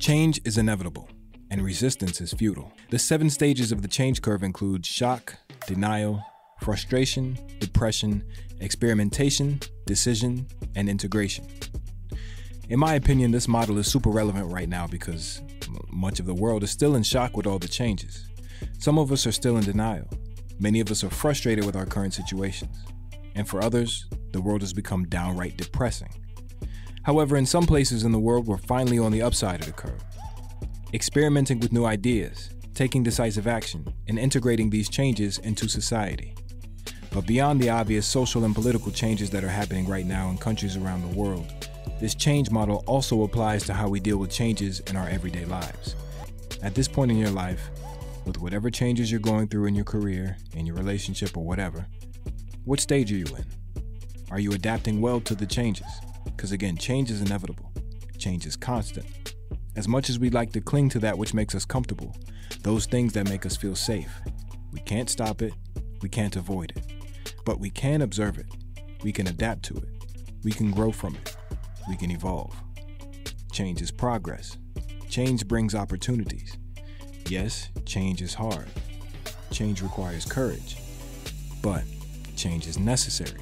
Change is inevitable, and resistance is futile. The 7 stages of the change curve include shock, denial, frustration, depression, experimentation, decision, and integration. In my opinion, this model is super relevant right now because much of the world is still in shock with all the changes. Some of us are still in denial. Many of us are frustrated with our current situations. And for others, the world has become downright depressing. However, in some places in the world, we're finally on the upside of the curve. Experimenting with new ideas, taking decisive action, and integrating these changes into society. But beyond the obvious social and political changes that are happening right now in countries around the world, this change model also applies to how we deal with changes in our everyday lives. At this point in your life, with whatever changes you're going through in your career, in your relationship, or whatever, what stage are you in? Are you adapting well to the changes? Because again, change is inevitable. Change is constant. As much as we like to cling to that which makes us comfortable, those things that make us feel safe, we can't stop it, we can't avoid it, but we can observe it, we can adapt to it, we can grow from it, we can evolve. Change is progress. Change brings opportunities. Yes, change is hard. Change requires courage, but change is necessary.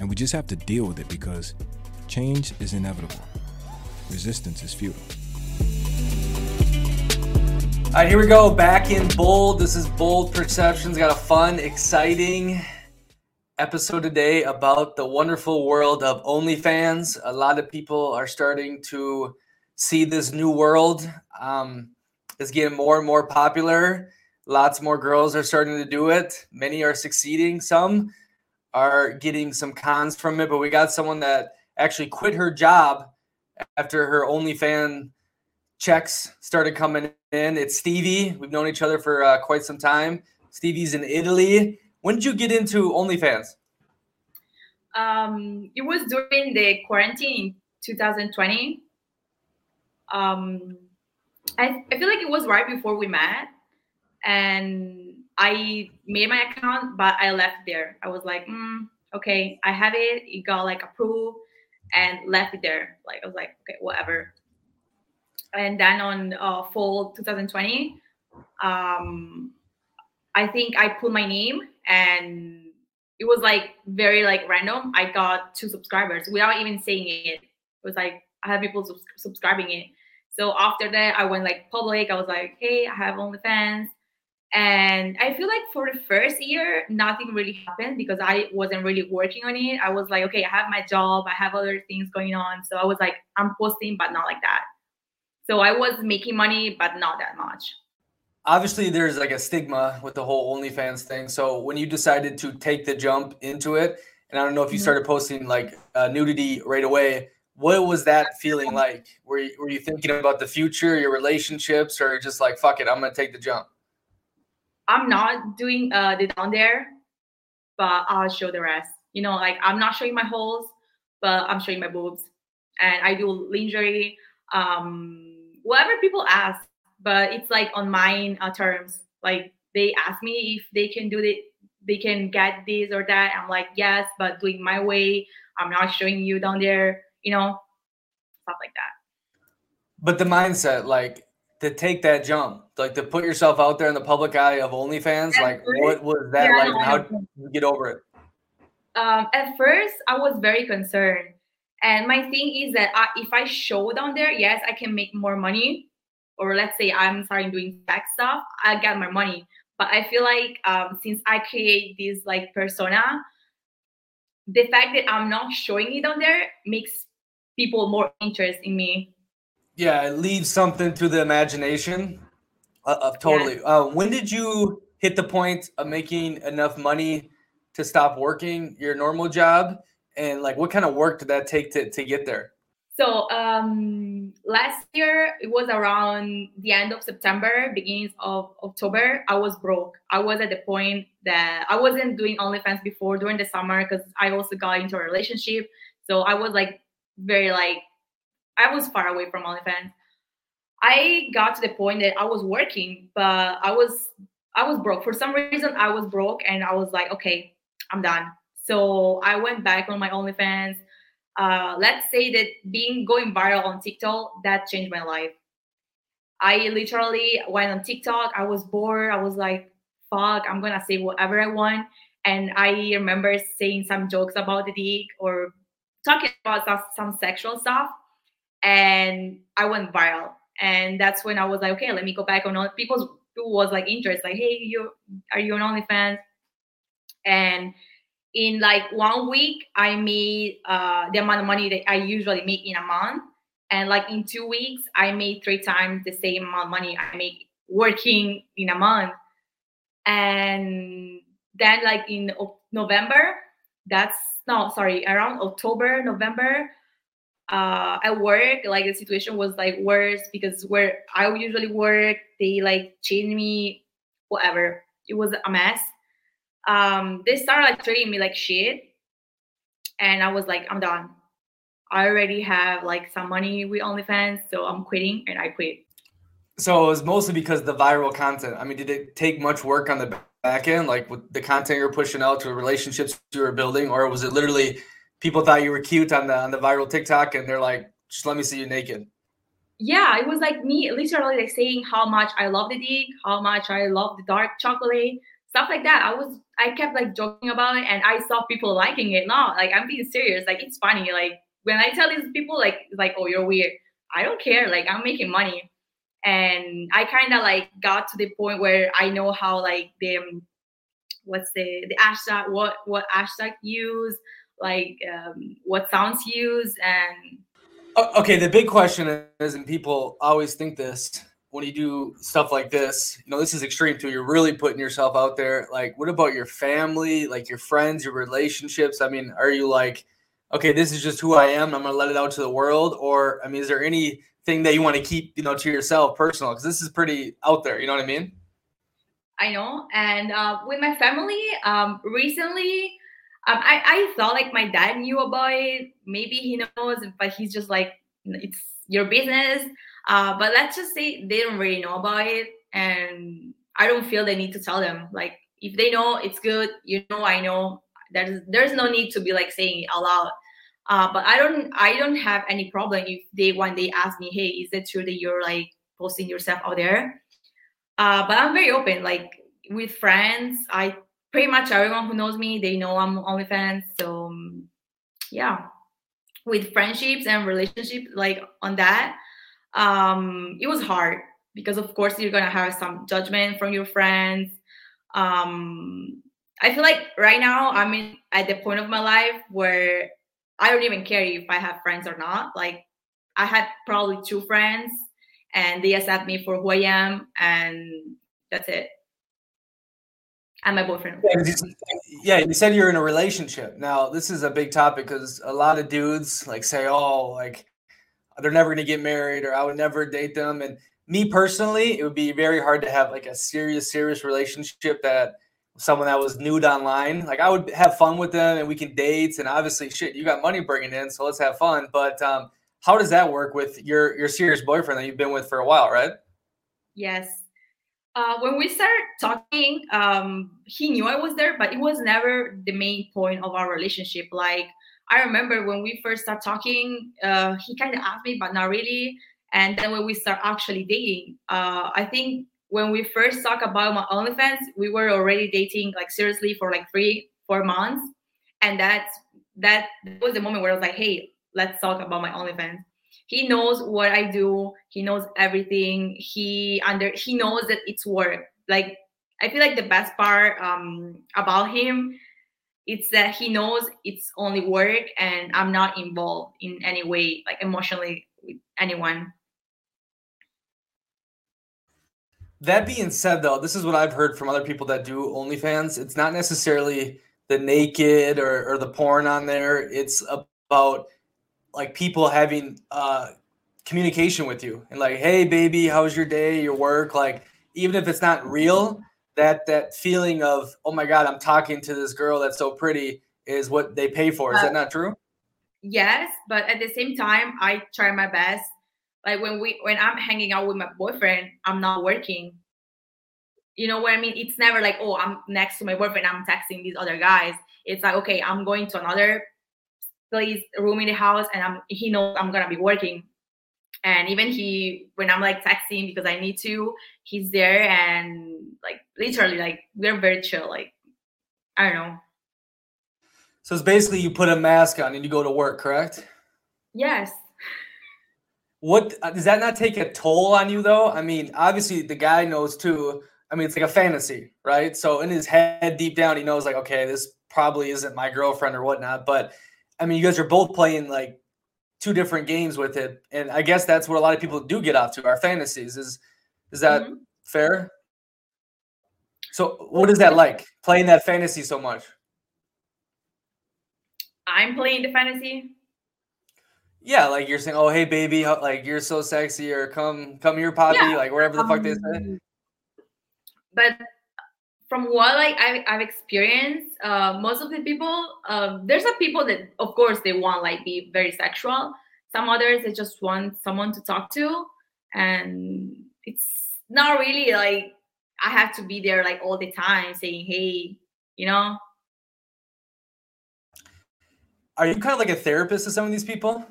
And we just have to deal with it because change is inevitable. Resistance is futile. All right, here we go, back in Bold. This is Bold Perceptions. Got a fun, exciting episode today about the wonderful world of OnlyFans. A lot of people are starting to see this new world. It's getting more and more popular. Lots more girls are starting to do it. Many are succeeding. Some are getting some cons from it, but we got someone that actually quit her job after her OnlyFans checks started coming in. It's Stevie. We've known each other for quite some time. Stevie's in Italy. When did you get into OnlyFans? It was during the quarantine in 2020. I feel like it was right before we met. And I made my account, but I left there. I was like, okay, I have it. It got like approved and left it there. Like I was like, okay, whatever. And then on fall 2020, I think I put my name and it was like very like random. I got 2 subscribers without even saying it. It was like, I have people subscribing it. So after that, I went like public. I was like, hey, I have OnlyFans. And I feel like for the first year, nothing really happened because I wasn't really working on it. I was like, okay, I have my job. I have other things going on. So I was like, I'm posting, but not like that. So I was making money, but not that much. Obviously, there's like a stigma with the whole OnlyFans thing. So when you decided to take the jump into it, and I don't know if you started posting like nudity right away, what was that feeling like? Were you thinking about the future, your relationships, or just like, fuck it, I'm going to take the jump? I'm not doing the down there, but I'll show the rest. You know, like I'm not showing my holes, but I'm showing my boobs. And I do lingerie, whatever people ask, but it's like on my terms. Like they ask me if they can do it, they can get this or that. I'm like, yes, but doing my way. I'm not showing you down there, you know, stuff like that. But the mindset, like to take that jump, like to put yourself out there in the public eye of OnlyFans, at like first, what was that like? And how did you get over it? At first, I was very concerned. And my thing is that if I show down there, yes, I can make more money. Or let's say I'm starting doing sex stuff, I get my money. But I feel like since I create this like persona, the fact that I'm not showing it on there makes people more interested in me. Yeah, it leaves something to the imagination. Totally. Yeah. When did you hit the point of making enough money to stop working your normal job? And like, what kind of work did that take to get there? So last year, it was around the end of September, beginnings of October, I was broke. I was at the point that I wasn't doing OnlyFans before during the summer because I also got into a relationship. So I was like, very like, I was far away from OnlyFans. I got to the point that I was working, but I was broke. For some reason, I was broke and I was like, okay, I'm done. So I went back on my OnlyFans. Let's say that going viral on TikTok, that changed my life. I literally went on TikTok. I was bored. I was like, fuck, I'm going to say whatever I want. And I remember saying some jokes about the dick or talking about some sexual stuff. And I went viral. And that's when I was like, okay, let me go back on all people who was like interested. Like, hey, are you on OnlyFans? And in like 1 week, I made the amount of money that I usually make in a month. And like in 2 weeks, I made 3 times the same amount of money I make working in a month. And then like in around October, November, at work, like the situation was like worse because where I usually work, they like changed me, whatever. It was a mess. They started like treating me like shit. And I was like, I'm done. I already have like some money with OnlyFans, so I'm quitting, and I quit. So it was mostly because of the viral content. I mean, did it take much work on the back end, like with the content you're pushing out to the relationships you were building, or was it literally people thought you were cute on the viral TikTok and they're like, just let me see you naked? Yeah, it was like me literally like saying how much I love the dick, how much I love the dark chocolate, stuff like that. I kept like joking about it, and I saw people liking it. No, like I'm being serious. Like it's funny. Like when I tell these people, like, oh, you're weird. I don't care. Like I'm making money. And I kind of like got to the point where I know how like the hashtag, what hashtag use, like what sounds use. And okay, the big question is, and people always think this when you do stuff like this, you know, this is extreme too. You're really putting yourself out there. Like, what about your family, like your friends, your relationships? I mean, are you like, okay, this is just who I am, I'm gonna let it out to the world? Or I mean, is there any thing that you want to keep, you know, to yourself, personal, because this is pretty out there. You know what I mean? I know. And with my family, recently, I thought like my dad knew about it. Maybe he knows, but he's just like, it's your business. But let's just say they don't really know about it, and I don't feel the need to tell them. Like if they know, it's good. You know, I know. There's no need to be like saying it out loud. But I don't have any problem if they one day ask me, hey, is it true that you're like posting yourself out there? But I'm very open, like with friends. I pretty much everyone who knows me, they know I'm OnlyFans. So yeah, with friendships and relationships, like on that, it was hard because of course you're gonna have some judgment from your friends. I feel like right now I'm at the point of my life where I don't even care if I have friends or not. Like I had probably 2 friends and they accept me for who I am, and that's it. And my boyfriend. Yeah, you said you're in a relationship. Now this is a big topic because a lot of dudes like say, oh, like they're never going to get married, or I would never date them. And me personally, it would be very hard to have like a serious relationship that someone that was nude online. Like I would have fun with them and we can date, and obviously shit, you got money bringing in, so let's have fun. But how does that work with your serious boyfriend that you've been with for a while, right? Yes. When we started talking, he knew I was there, but it was never the main point of our relationship. Like I remember when we first started talking, he kind of asked me, but not really. And then when we start actually dating, I think when we first talked about my OnlyFans, we were already dating like seriously for like 3-4 months. And that was the moment where I was like, hey, let's talk about my OnlyFans. He knows what I do. He knows everything. He knows that it's work. Like, I feel like the best part about him, it's that he knows it's only work and I'm not involved in any way, like emotionally with anyone. That being said, though, this is what I've heard from other people that do OnlyFans. It's not necessarily the naked or the porn on there. It's about like people having communication with you and like, hey, baby, how was your day, your work? Like, even if it's not real, that feeling of, oh, my God, I'm talking to this girl that's so pretty is what they pay for. Is that not true? Yes, but at the same time, I try my best. Like when I'm hanging out with my boyfriend, I'm not working. You know what I mean? It's never like, oh, I'm next to my boyfriend, I'm texting these other guys. It's like, okay, I'm going to another place, room in the house, and he knows I'm gonna be working. And even he, when I'm like texting because I need to, he's there, and like literally, like we're very chill. Like, I don't know. So it's basically you put a mask on and you go to work, correct? Yes. What does that not take a toll on you though? I mean, obviously the guy knows too. I mean, it's like a fantasy, right? So in his head, deep down, he knows like, okay, this probably isn't my girlfriend or whatnot. But I mean, you guys are both playing like two different games with it. And I guess that's where a lot of people do get off to, our fantasies. Is that fair? So what is that like, playing that fantasy so much? I'm playing the fantasy? Yeah, like you're saying, oh, hey, baby, like you're so sexy, or come here, Poppy, yeah. Like whatever the fuck they say. But from what like I've experienced, most of the people, there's some people that, of course, they want like be very sexual. Some others, they just want someone to talk to. And it's not really like I have to be there like all the time saying, hey, you know. Are you kind of like a therapist to some of these people?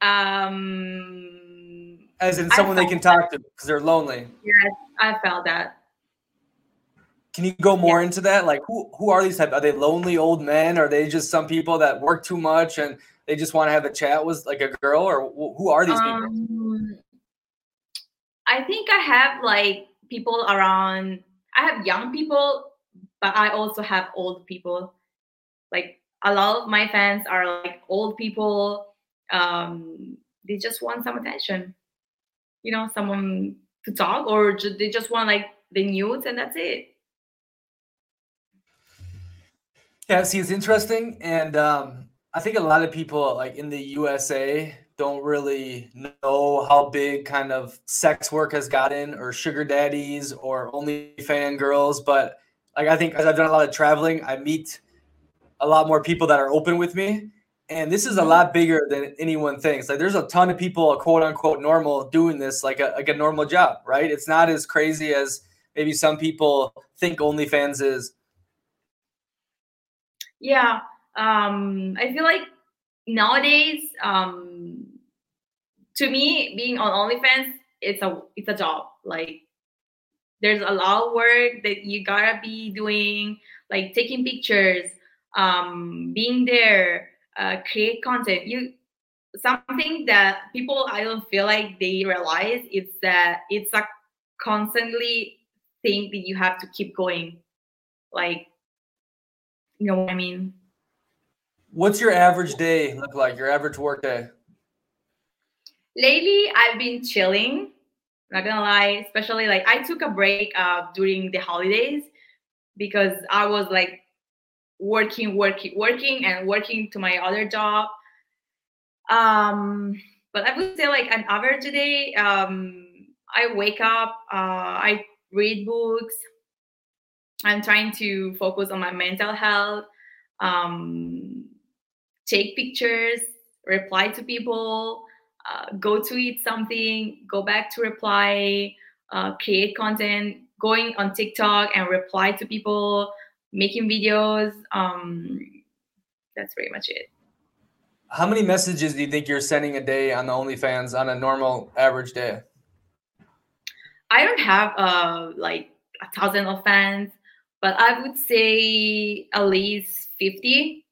As in someone they can talk to because they're lonely. Yes, I felt that. Can you go more into that? Like, who are these type? Are they lonely old men? Are they just some people that work too much and they just want to have a chat with like a girl? Or who are these people? I think I have like people around. I have young people, but I also have old people. Like a lot of my fans are like old people. They just want some attention, you know, someone to talk, or they just want like the nudes and that's it. Yeah, see, it's interesting. And I think a lot of people like in the USA don't really know how big kind of sex work has gotten, or sugar daddies or OnlyFans girls. But like, I think as I've done a lot of traveling, I meet a lot more people that are open with me. And this is a lot bigger than anyone thinks. Like, there's a ton of people, quote unquote, normal doing this like a normal job, right? It's not as crazy as maybe some people think OnlyFans is. Yeah, I feel like nowadays, to me, being on OnlyFans, it's a job. Like, there's a lot of work that you gotta be doing, like taking pictures, being there. Create content. Something that people, I don't feel like they realize, is that it's a constantly thing that you have to keep going. Like, you know what I mean? What's your average day look like? Your average work day? Lately, I've been chilling. Not gonna lie. Especially like I took a break during the holidays because I was like working to my other job, but I would say like an average day, I wake up, I read books, I'm trying to focus on my mental health, take pictures, reply to people, go to eat something, go back to reply, create content, going on TikTok and reply to people, making videos. That's pretty much it. How many messages do you think you're sending a day on the OnlyFans on a normal average day? I don't have like 1,000 of fans, but I would say at least 50.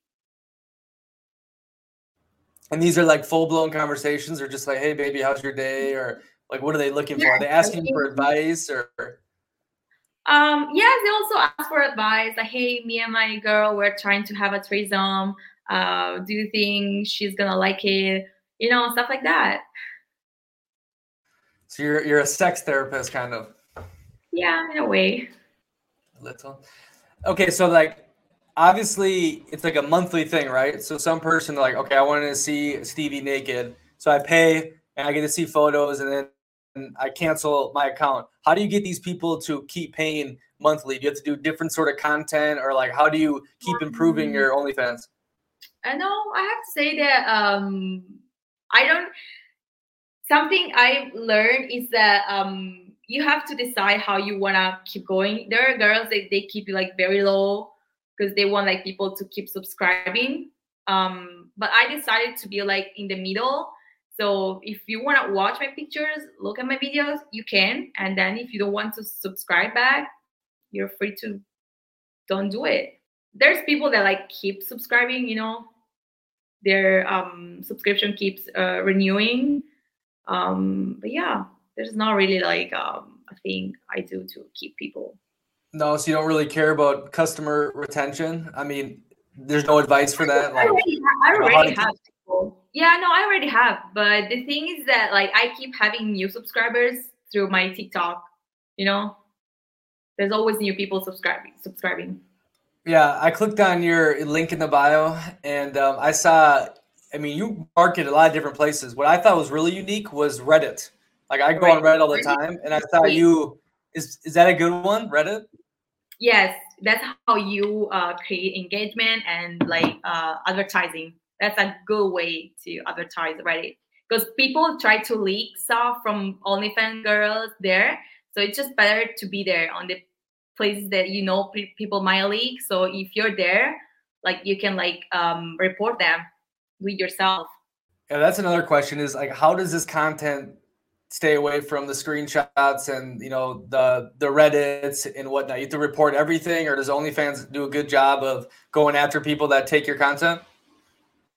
And these are like full-blown conversations, or just like, hey baby, how's your day? Or like, what are they looking for? Are they asking for advice? Or yes, they also ask for advice, like, hey, me and my girl, we're trying to have a threesome. Do you think she's gonna like it? You know, stuff like that. So you're a sex therapist, kind of. Yeah, in a way. A little. Okay, so like, obviously, it's like a monthly thing, right? So some person, like, okay, I wanted to see Stevie naked, so I pay and I get to see photos, and then I cancel my account. How do you get these people to keep paying monthly? Do you have to do different sort of content, or like, how do you keep improving your OnlyFans? I know, I have to say that something I've learned is that you have to decide how you want to keep going. There are girls that they keep like very low because they want like people to keep subscribing. But I decided to be like in the middle. So if you want to watch my pictures, look at my videos, you can. And then if you don't want to subscribe back, you're free to don't do it. There's people that like keep subscribing, you know, their subscription keeps renewing. But yeah, there's not really like a thing I do to keep people. No, so you don't really care about customer retention? I mean, there's no advice for that? Like, I already have people. Yeah, no, I already have. But the thing is that like I keep having new subscribers through my TikTok, you know? There's always new people subscribing. Yeah, I clicked on your link in the bio and I saw, I mean, you market a lot of different places. What I thought was really unique was Reddit. Like I go on Reddit all the time and I thought you, is that a good one, Reddit? Yes, that's how you create engagement and like advertising. That's a good way to advertise Reddit because people try to leak stuff from OnlyFans girls there. So it's just better to be there on the places that you know people might leak. So if you're there, like you can like report them with yourself. Yeah, that's another question is like, how does this content stay away from the screenshots and, you know, the Reddits and whatnot? You have to report everything, or does OnlyFans do a good job of going after people that take your content?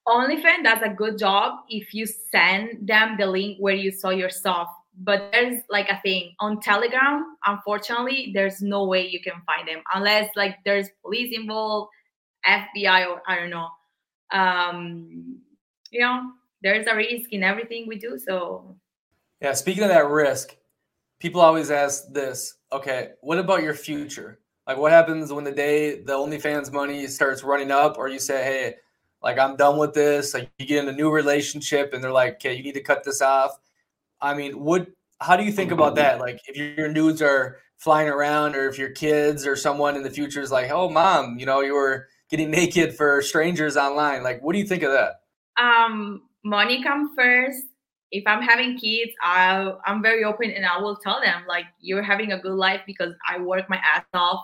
OnlyFans does a good job if you send them the link where you saw your stuff. But there's like a thing on Telegram. Unfortunately, there's no way you can find them unless like there's police involved, FBI, or I don't know. You know, there's a risk in everything we do. So yeah, speaking of that risk, people always ask this. Okay, what about your future? Like, what happens when the day the OnlyFans money starts running up, or you say, hey, like I'm done with this. Like you get in a new relationship, and they're like, okay, you need to cut this off. I mean, how do you think about that? Like if your nudes are flying around or if your kids or someone in the future is like, oh, mom, you know, you were getting naked for strangers online. Like, what do you think of that? Money comes first. If I'm having kids, I'm very open and I will tell them like, you're having a good life because I work my ass off.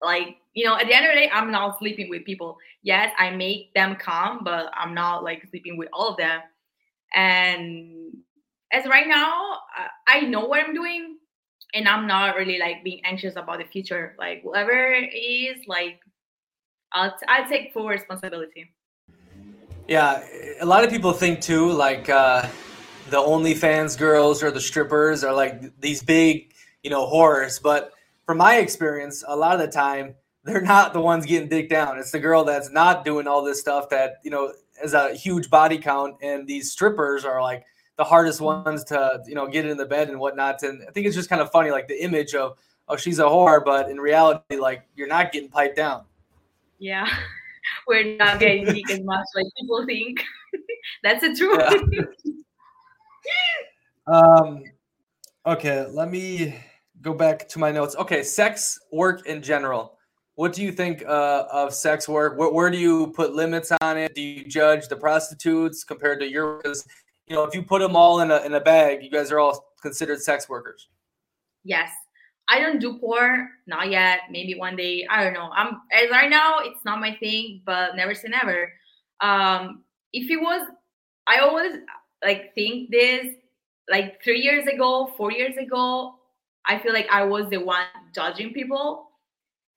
Like, you know, at the end of the day, I'm not sleeping with people. Yes, I make them come, but I'm not like sleeping with all of them. And as right now, I know what I'm doing and I'm not really like being anxious about the future. Like whatever it is, like I'll take full responsibility. Yeah. A lot of people think too, like the OnlyFans girls or the strippers are like these big, you know, whores. But from my experience, a lot of the time, they're not the ones getting dicked down. It's the girl that's not doing all this stuff that, you know, has a huge body count. And these strippers are like the hardest ones to, you know, get in the bed and whatnot. And I think it's just kind of funny, like the image of, oh, she's a whore, but in reality, like you're not getting piped down. Yeah. We're not getting dick as much like people think. That's the truth. Yeah. Okay. Let me go back to my notes. Okay. Sex work in general. What do you think of sex work? Where do you put limits on it? Do you judge the prostitutes compared to yours? You know, if you put them all in a bag, you guys are all considered sex workers. Yes. I don't do porn. Not yet. Maybe one day. I don't know. As right now, it's not my thing, but never say never. If it was, I always like think this, like 3 years ago, 4 years ago, I feel like I was the one judging people.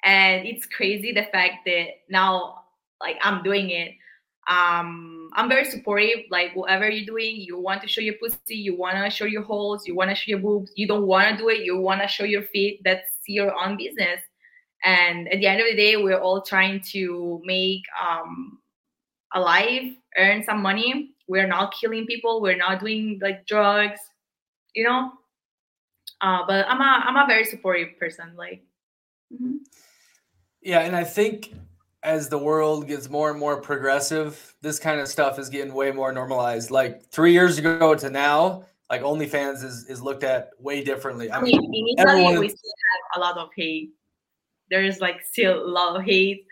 And it's crazy the fact that now, like I'm doing it. I'm very supportive. Like whatever you're doing, you want to show your pussy, you want to show your holes, you want to show your boobs, you don't want to do it, you want to show your feet. That's your own business. And at the end of the day, we're all trying to make a life, earn some money. We're not killing people. We're not doing like drugs, you know. But I'm a very supportive person. Like, mm-hmm. Yeah, and I think as the world gets more and more progressive, this kind of stuff is getting way more normalized. Like 3 years ago to now, like OnlyFans is looked at way differently. I mean, in Italy, we still have a lot of hate. There is like still a lot of hate.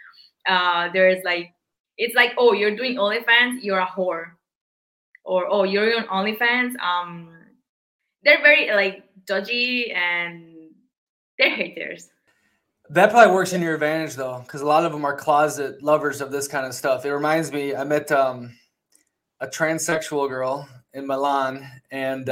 There is like, it's like, oh, you're doing OnlyFans, you're a whore. Or, oh, you're on OnlyFans. They're very like judgy and they're haters. That probably works in your advantage, though, because a lot of them are closet lovers of this kind of stuff. It reminds me, I met a transsexual girl in Milan, and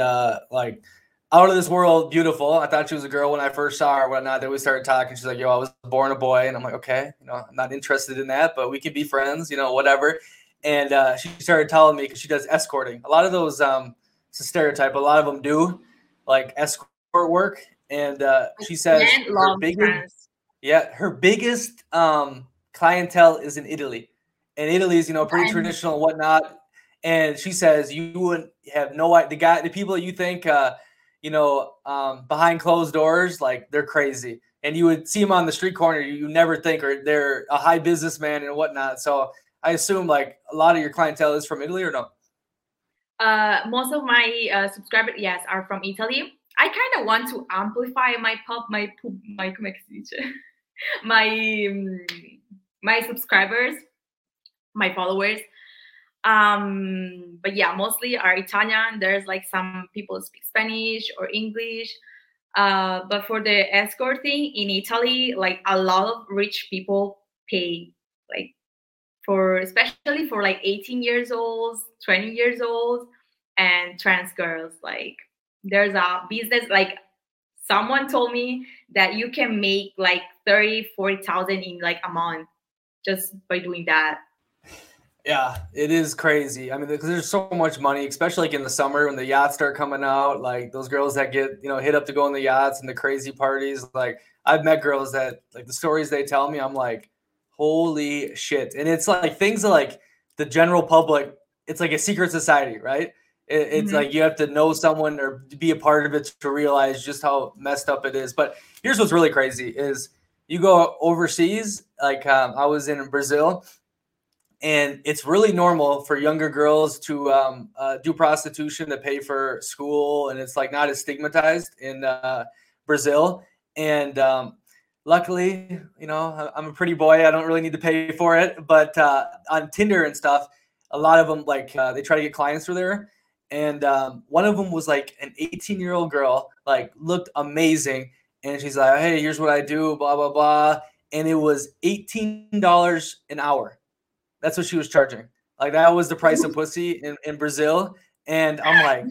like out of this world beautiful. I thought she was a girl when I first saw her, whatnot. Then we started talking. She's like, "Yo, I was born a boy," and I'm like, "Okay, you know, I'm not interested in that, but we can be friends, you know, whatever." And she started telling me, because she does escorting. A lot of those, it's a stereotype. A lot of them do like escort work. And she says her biggest clientele is in Italy. And Italy is, you know, pretty traditional and whatnot. And she says you wouldn't have no idea. The people that you think, you know, behind closed doors, like they're crazy. And you would see them on the street corner. You never think, or they're a high businessman and whatnot. So I assume like a lot of your clientele is from Italy, or no? Most of my subscribers, yes, are from Italy. I kind of want to amplify my subscribers, my followers. But yeah, mostly are Italian. There's like some people speak Spanish or English. But for the escort thing in Italy, like a lot of rich people pay, like for, especially for like 18 years olds, 20 years olds, and trans girls. Like there's a business, like someone told me that you can make like 30, 40,000 in like a month just by doing that. Yeah, it is crazy. I mean, because there's so much money, especially like in the summer when the yachts start coming out, like those girls that get, you know, hit up to go on the yachts and the crazy parties. Like I've met girls that like the stories they tell me, I'm like, holy shit. And it's like things that like the general public, it's like a secret society, right? It's mm-hmm. like you have to know someone or be a part of it to realize just how messed up it is. But here's what's really crazy is you go overseas. Like I was in Brazil, and it's really normal for younger girls to do prostitution to pay for school. And it's like not as stigmatized in Brazil. And luckily, you know, I'm a pretty boy. I don't really need to pay for it. But on Tinder and stuff, a lot of them like they try to get clients through there. And one of them was like an 18-year-old girl, like looked amazing. And she's like, "Hey, here's what I do, blah, blah, blah." And it was $18 an hour. That's what she was charging. Like that was the price of pussy in Brazil. And I'm like,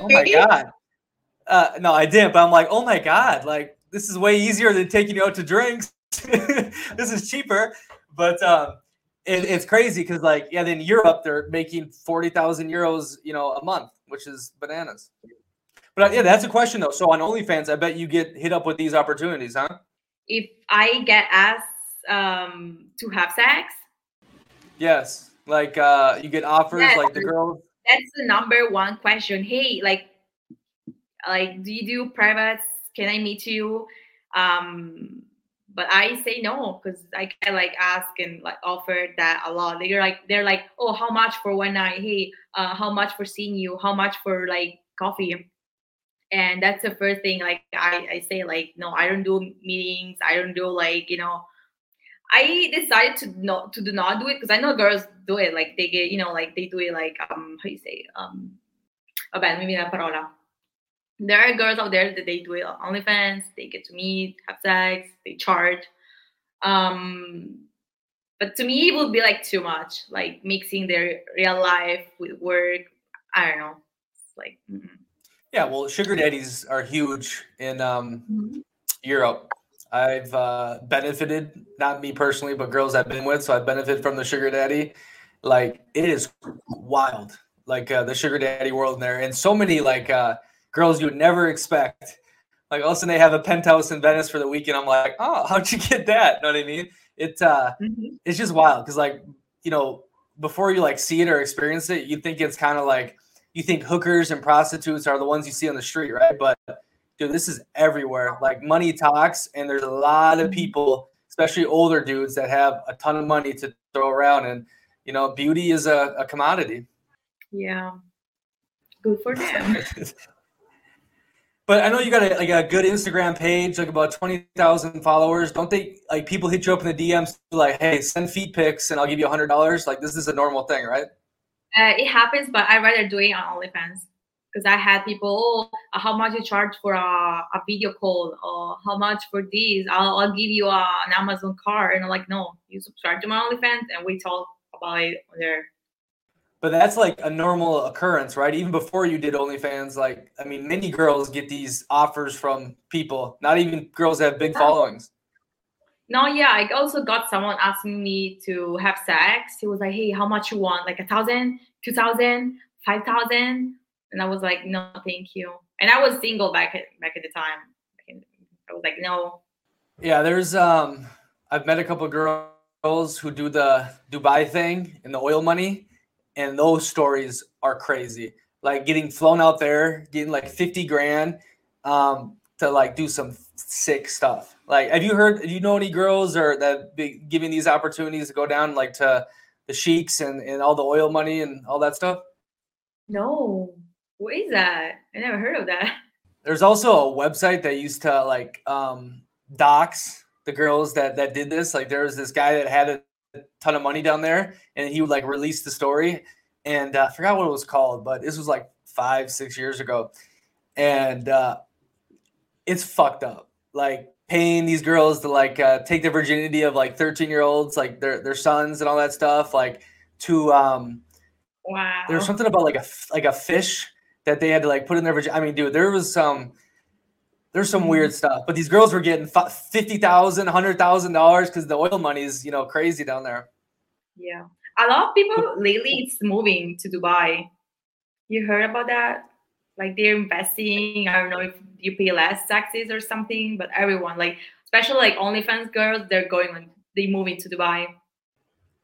oh my God. No, I didn't. But I'm like, oh my God. Like this is way easier than taking you out to drinks. This is cheaper. But it's crazy because, like, yeah, in Europe they're making 40,000 euros, you know, a month, which is bananas. But yeah, that's a question though. So on OnlyFans, I bet you get hit up with these opportunities, huh? If I get asked to have sex, yes, like you get offers, yes, like the girls. That's the number one question. Hey, like, do you do privates? Can I meet you? But I say no, because I can like ask and like offer that a lot. They're like, "Oh, how much for one night? Hey, how much for seeing you? How much for like coffee?" And that's the first thing. Like I say like, no, I don't do meetings. I don't do like, you know, I decided to not do it because I know girls do it. Like they get, you know, like they do it like, how you say, there are girls out there that they do it on OnlyFans. They get to meet, have sex, they charge. But to me, it would be like too much, like mixing their real life with work. I don't know. It's like, mm-hmm. Yeah, well, sugar daddies are huge in mm-hmm. Europe. I've benefited, not me personally, but girls I've been with. So I benefit from the sugar daddy. Like it is wild, like the sugar daddy world in there, and so many like. Girls you would never expect. Like all of a sudden they have a penthouse in Venice for the weekend. I'm like, oh, how'd you get that? You know what I mean? It's just wild. Cause like, you know, before you like see it or experience it, you think it's kind of like, you think hookers and prostitutes are the ones you see on the street. Right. But dude, this is everywhere. Like money talks. And there's a lot of people, especially older dudes that have a ton of money to throw around. And, you know, beauty is a commodity. Yeah. Good for them. But I know you got a good Instagram page, like about 20,000 followers. Don't they like people hit you up in the DMs like, "Hey, send feet pics and I'll give you $100." Like this is a normal thing, right? It happens, but I rather do it on OnlyFans because I had people, "Oh, how much you charge for a video call? Or how much for this? I'll give you an Amazon card." And I'm like, "No, you subscribe to my OnlyFans and we talk about it there." But that's like a normal occurrence, right? Even before you did OnlyFans, like, I mean, many girls get these offers from people, not even girls that have big followings. No, yeah, I also got someone asking me to have sex. He was like, hey, how much you want? Like 1,000, 2,000, 5,000? And I was like, no, thank you. And I was single back at the time. I was like, no. Yeah, there's, I've met a couple of girls who do the Dubai thing and the oil money. And those stories are crazy. Like getting flown out there, getting like 50 grand to like do some sick stuff. Like, do you know any girls or that be giving these opportunities to go down like to the sheiks and all the oil money and all that stuff? No. What is that? I never heard of that. There's also a website that used to like dox the girls that did this. Like there was this guy that had a ton of money down there and he would like release the story. And I forgot what it was called, but this was like 5-6 years ago. And it's fucked up. Like, paying these girls to like take the virginity of like 13-year-olds, like their sons and all that stuff, like to wow. There was something about like a fish that they had to like put in their virginity. I mean, dude, there's some weird stuff. But these girls were getting $50,000, $100,000 because the oil money is, you know, crazy down there. Yeah, a lot of people lately it's moving to Dubai. You heard about that? Like they're investing, I don't know if you pay less taxes or something, but everyone, like especially like OnlyFans girls, they're moving to Dubai.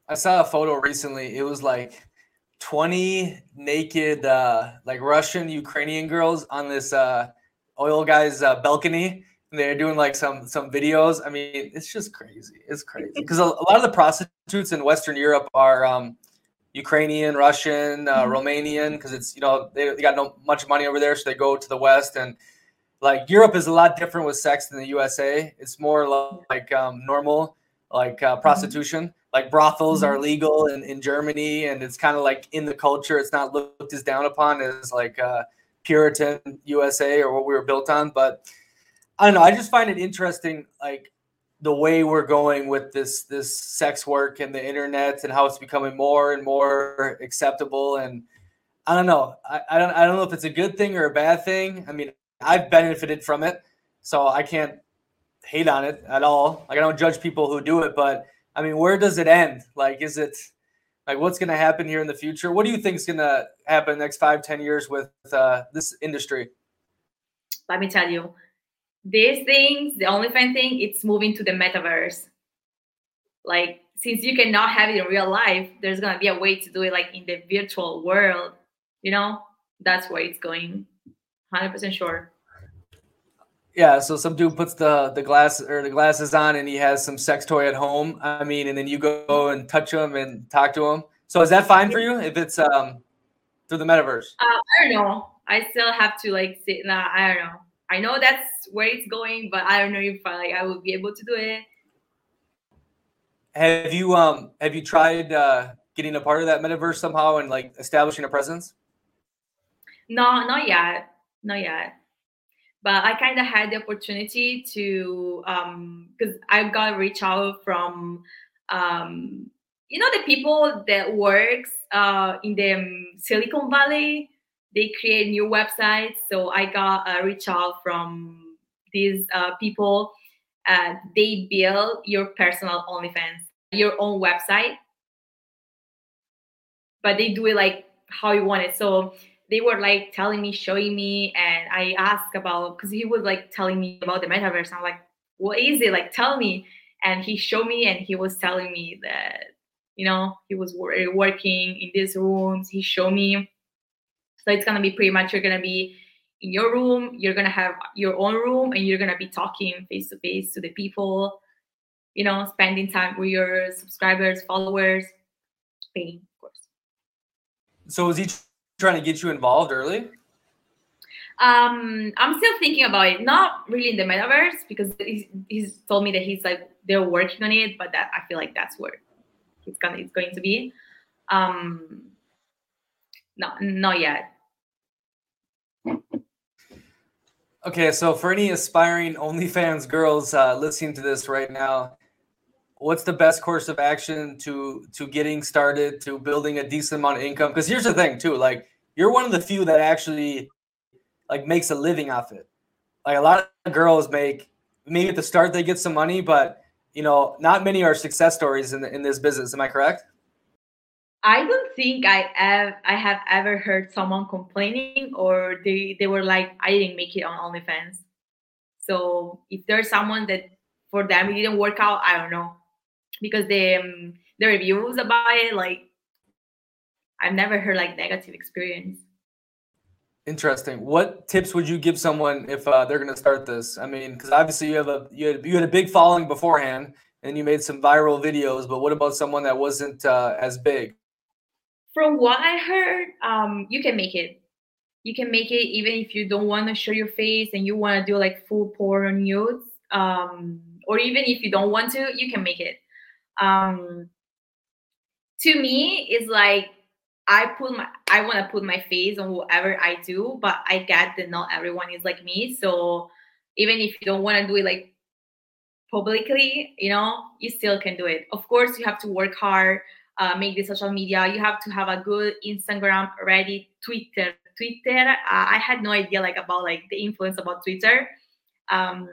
I saw a photo recently. It was like 20 naked like Russian, Ukrainian girls on this oil guy's balcony. And they're doing like some videos. I mean, it's just crazy. It's crazy. Because a lot of the prostitutes in Western Europe are Ukrainian, Russian, Romanian, because it's, you know, they got no much money over there, so they go to the West. And like Europe is a lot different with sex than the USA. It's more like normal, like prostitution, like brothels are legal in Germany, and it's kind of like in the culture. It's not looked as down upon as like Puritan USA or what we were built on. But I don't know. I just find it interesting, like the way we're going with this sex work and the internet and how it's becoming more and more acceptable. And I don't know. I don't know if it's a good thing or a bad thing. I mean, I've benefited from it, so I can't hate on it at all. Like I don't judge people who do it, but I mean, where does it end? Like, is it like, what's going to happen here in the future? What do you think is going to happen in the next 5-10 years with this industry? Let me tell you. These things, the OnlyFans thing, it's moving to the metaverse. Like, since you cannot have it in real life, there's going to be a way to do it, like, in the virtual world. You know? That's where it's going. 100% sure. Yeah, so some dude puts the glasses on and he has some sex toy at home. I mean, and then you go and touch him and talk to him. So is that fine for you if it's through the metaverse? I don't know. I still have to, like, sit. Nah, I don't know. I know that's where it's going, but I don't know if I would be able to do it. Have you tried getting a part of that metaverse somehow and like establishing a presence? No, not yet. But I kind of had the opportunity to, because I got a reach out from, you know, the people that works in the Silicon Valley. They create new websites. So I got a reach out from these people. They build your personal OnlyFans, your own website. But they do it like how you want it. So they were like telling me, showing me. And I asked about, because he was like telling me about the metaverse. I'm like, what is it? Like, tell me. And he showed me and he was telling me that, you know, he was working in these rooms. He showed me. So it's going to be pretty much you're going to be in your room, you're going to have your own room, and you're going to be talking face-to-face to the people, you know, spending time with your subscribers, followers, paying, of course. So is he trying to get you involved early? I'm still thinking about it. Not really in the metaverse, because he's told me that he's like, they're working on it, but that I feel like that's where it's going to be. No, not yet. Okay, so for any aspiring OnlyFans girls listening to this right now, what's the best course of action to getting started, to building a decent amount of income? Because here's the thing too, like you're one of the few that actually like makes a living off it. Like a lot of girls make, maybe at the start they get some money, but you know, not many are success stories in this business. Am I correct? I don't think I have ever heard someone complaining or they were like, I didn't make it on OnlyFans. So if there's someone that for them it didn't work out, I don't know, because the reviews about it, like I've never heard like negative experience. Interesting. What tips would you give someone if they're going to start this? I mean, because obviously you had a big following beforehand and you made some viral videos, but what about someone that wasn't as big? From what I heard, you can make it. You can make it even if you don't want to show your face and you want to do like full porn nudes. Or even if you don't want to, you can make it. To me, it's like I want to put my face on whatever I do, but I get that not everyone is like me. So even if you don't want to do it like publicly, you know, you still can do it. Of course, you have to work hard, make the social media. You have to have a good Instagram, Reddit, Twitter. I had no idea like about like the influence about Twitter. And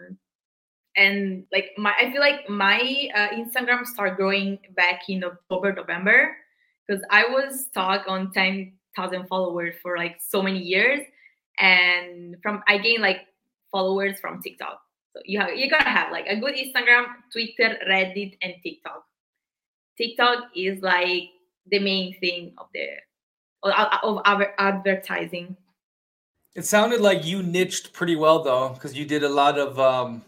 like I feel like my Instagram started growing back in October, November, because I was stuck on 10,000 followers for like so many years, and I gained like followers from TikTok. So you gotta have like a good Instagram, Twitter, Reddit, and TikTok. TikTok is like the main thing of our advertising. It sounded like you niched pretty well though, because you did a lot of.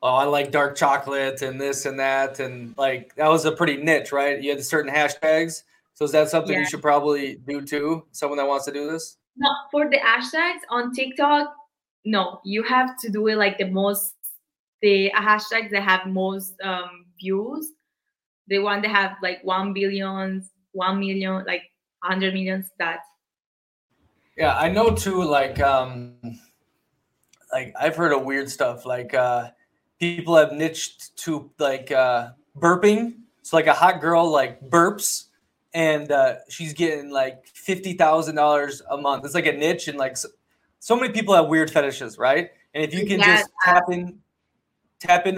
I like dark chocolate and this and that. And like, that was a pretty niche, right? You had certain hashtags. So is that something you should probably do too? Someone that wants to do this? No, for the hashtags on TikTok, no, you have to do it like the hashtags that have most views. The one that have like 1 billion, 1 million, like 100 million stats. Yeah, I know too, like I've heard of weird stuff. Like, people have niched to like burping. So like a hot girl like burps and she's getting like $50,000 a month. It's like a niche, and like so many people have weird fetishes, right? And if you can just tap into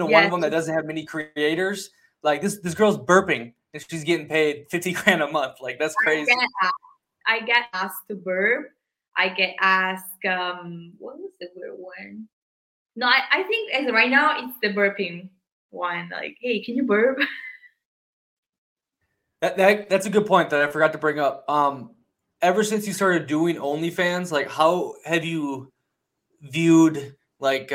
one of them that doesn't have many creators, like this girl's burping and she's getting paid $50,000 a month. Like that's crazy. I get asked to burp. I get asked, what was the weird one? No, I think as right now it's the burping one. Like, hey, can you burp? That's a good point that I forgot to bring up. Ever since you started doing OnlyFans, like how have you viewed like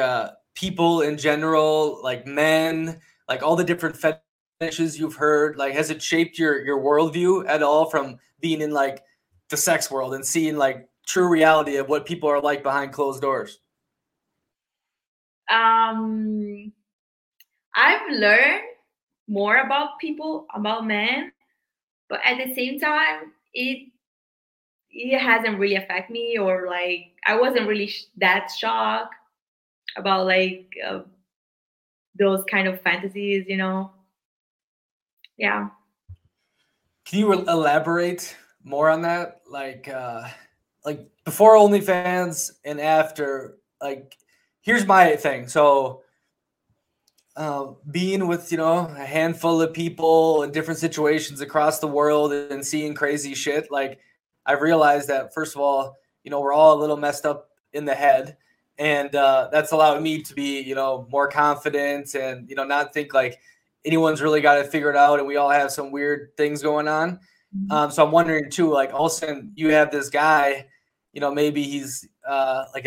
people in general, like men, like all the different fetishes you've heard? Like, has it shaped your worldview at all from being in like the sex world and seeing like true reality of what people are like behind closed doors? I've learned more about people, about men, but at the same time, it hasn't really affected me, or like I wasn't really that shocked about like those kind of fantasies, you know? Yeah. Can you elaborate more on that? Like before OnlyFans and after, like. Here's my thing. So being with, you know, a handful of people in different situations across the world and seeing crazy shit, like I've realized that, first of all, you know, we're all a little messed up in the head. And that's allowed me to be, you know, more confident and, you know, not think like anyone's really got it figured out and we all have some weird things going on. So I'm wondering too, like all of a sudden you have this guy, you know, maybe he's like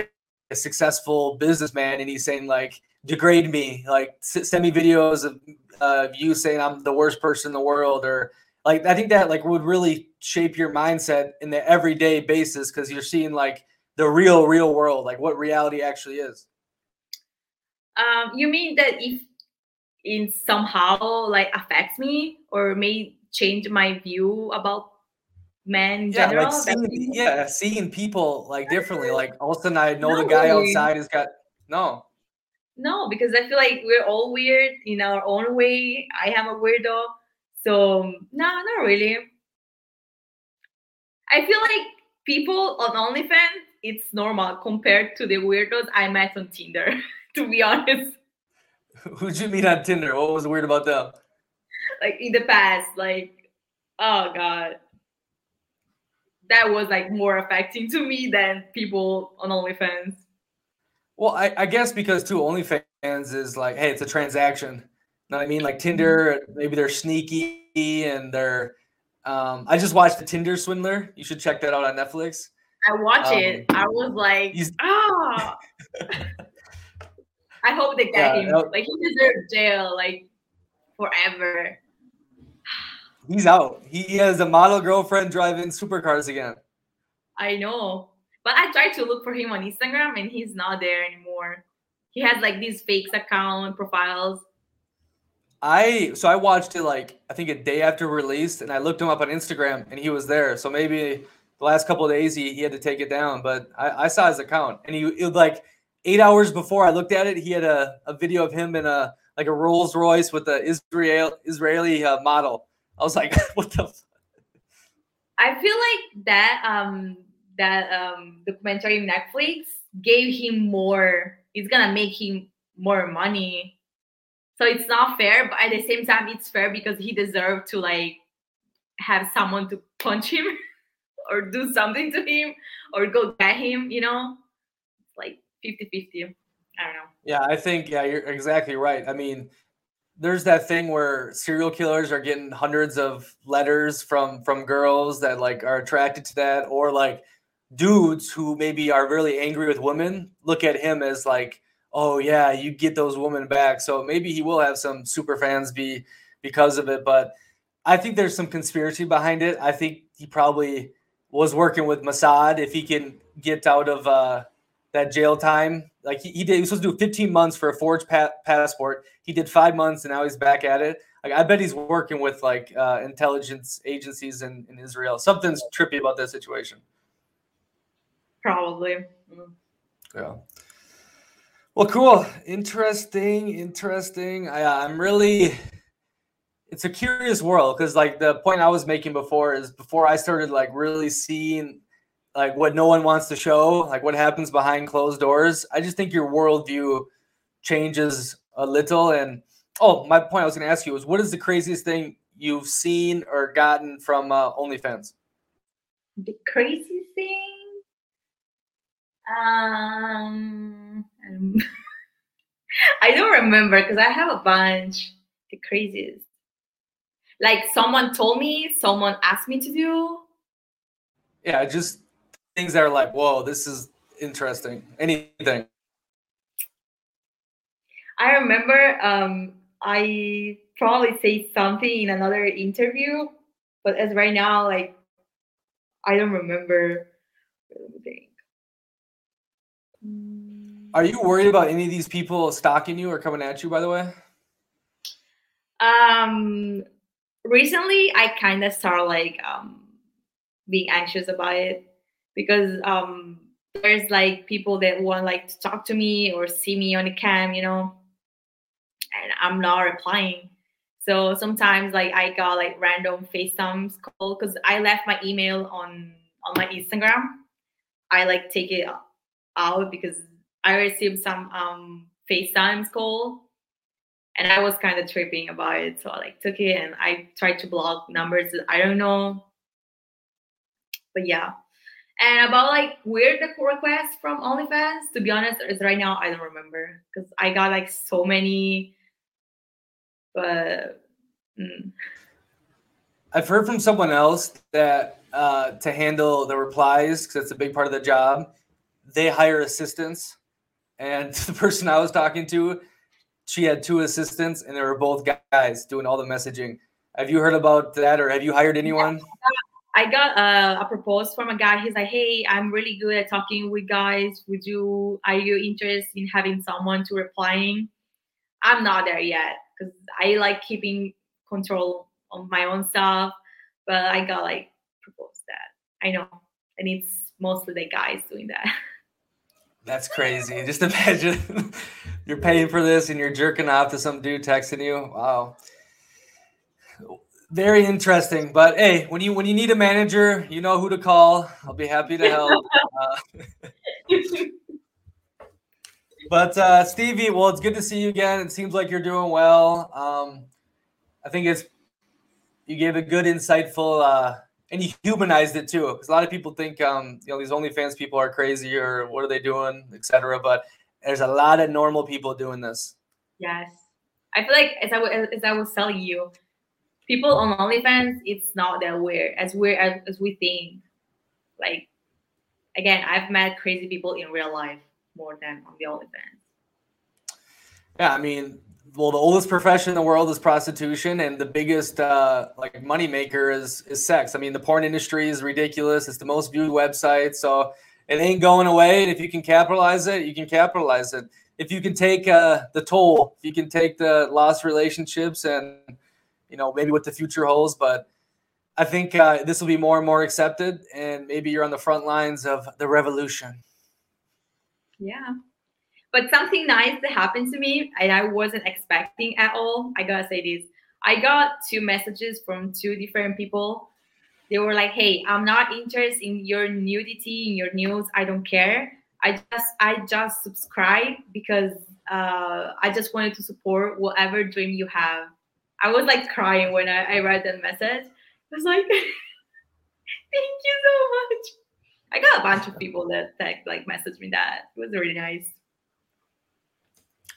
a successful businessman and he's saying like, degrade me, like send me videos of you saying I'm the worst person in the world, or like I think that like would really shape your mindset in the everyday basis, because you're seeing like the real world, like what reality actually is. You mean that if in somehow like affects me or may change my view about men in general? Like seeing people like differently, like all of a sudden I know the guy outside has got, no. No, because I feel like we're all weird in our own way. I am a weirdo. So, no, not really. I feel like people on OnlyFans, it's normal compared to the weirdos I met on Tinder, to be honest. Who'd you meet on Tinder? What was weird about them? Like, in the past, like, oh, God. That was, like, more affecting to me than people on OnlyFans. Well, I guess because, too, OnlyFans is like, hey, it's a transaction. You know what I mean? Like Tinder, maybe they're sneaky and they're I just watched the Tinder Swindler. You should check that out on Netflix. I watch it. I was like, ah. I hope they get him. Like, he deserves jail, like, forever. He's out. He has a model girlfriend driving supercars again. I know. But I tried to look for him on Instagram, and he's not there anymore. He has, like, these fakes account profiles. So I watched it, like, I think a day after release, and I looked him up on Instagram, and he was there. So maybe the last couple of days he had to take it down. But I saw his account, and it was, like, 8 hours before I looked at it, he had a video of him in a Rolls Royce with an Israeli model. I was like, what the fuck? I feel like that documentary Netflix gave him more. It's gonna make him more money. So it's not fair, but at the same time, it's fair because he deserved to, like, have someone to punch him or do something to him or go get him, you know? Like, 50-50. I don't know. Yeah, I think, you're exactly right. I mean, there's that thing where serial killers are getting hundreds of letters from girls that, like, are attracted to that, or, like, dudes who maybe are really angry with women look at him as, like, oh, yeah, you get those women back. So maybe he will have some super fans because of it. But I think there's some conspiracy behind it. I think he probably was working with Mossad if he can get out of that jail time. Like he was supposed to do 15 months for a forged passport. He did 5 months, and now he's back at it. Like, I bet he's working with intelligence agencies in Israel. Something's trippy about that situation. Probably. Mm. Yeah. Well, cool. Interesting. I'm really, it's a curious world because, like, the point I was making before is before I started, like, really seeing, like, what no one wants to show, like what happens behind closed doors. I just think your worldview changes a little. And, my point I was going to ask you is what is the craziest thing you've seen or gotten from OnlyFans? The craziest thing? I don't remember because I have a bunch. The craziest. Like, someone told me, someone asked me to do. Yeah, just things that are like, whoa, this is interesting. Anything. I remember I probably said something in another interview, but as right now, like, I don't remember anything. Are you worried about any of these people stalking you or coming at you, by the way? Recently, I kind of started, like, being anxious about it because there's, like, people that want, like, to talk to me or see me on the cam, you know, and I'm not replying. So sometimes, like, I got, like, random FaceTime calls because I left my email on my Instagram. I, like, take it out because I received some FaceTime call and I was kind of tripping about it. So I, like, took it and I tried to block numbers that I don't know. But yeah. And about, like, weird requests from OnlyFans, to be honest, is right now I don't remember because I got, like, so many. But I've heard from someone else that to handle the replies, because that's a big part of the job, they hire assistants. And the person I was talking to, she had two assistants, and they were both guys doing all the messaging. Have you heard about that, or have you hired anyone? I got a proposal from a guy. He's like, hey, I'm really good at talking with guys. Are you interested in having someone to replying? I'm not there yet because I like keeping control on my own stuff. But I got, like, proposed that. I know. And it's mostly the guys doing that. That's crazy. Just imagine you're paying for this and you're jerking off to some dude texting you. Wow. Very interesting. But hey, when you need a manager, you know who to call. I'll be happy to help. But Stevie, well, it's good to see you again. It seems like you're doing well. I think you gave a good, insightful, and you humanized it too. Because a lot of people think, these OnlyFans people are crazy or what are they doing, etc. But there's a lot of normal people doing this. Yes, I feel like as I was telling you, people on OnlyFans, it's not that weird as we think. Like, again, I've met crazy people in real life more than on the OnlyFans. Yeah, I mean, well, the oldest profession in the world is prostitution, and the biggest money maker is sex. I mean, the porn industry is ridiculous. It's the most viewed website, so it ain't going away. And if you can capitalize it, you can capitalize it. If you can take the toll, if you can take the lost relationships, and maybe what the future holds. But I think this will be more and more accepted, and maybe you're on the front lines of the revolution. Yeah. But something nice that happened to me, and I wasn't expecting at all, I gotta say this. I got two messages from two different people. They were like, hey, I'm not interested in your nudity, in your news. I don't care. I just subscribe because I just wanted to support whatever dream you have. I was like crying when I read that message. I was like, thank you so much. I got a bunch of people that like messaged me that. It was really nice.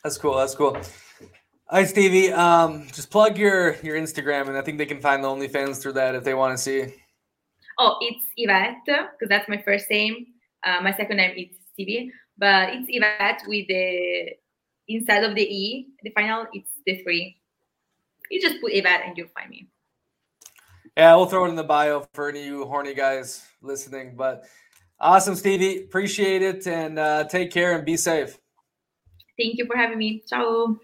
That's cool. All right, Stevie, just plug your Instagram, and I think they can find the OnlyFans through that if they want to see. Oh, it's Yvette, because that's my first name. My second name is Stevie, but it's Yvette with the, instead of the E, the final, it's the 3. You just put Yvette and you'll find me. Yeah, we'll throw it in the bio for any of you horny guys listening. But awesome, Stevie. Appreciate it, and take care and be safe. Thank you for having me. Ciao.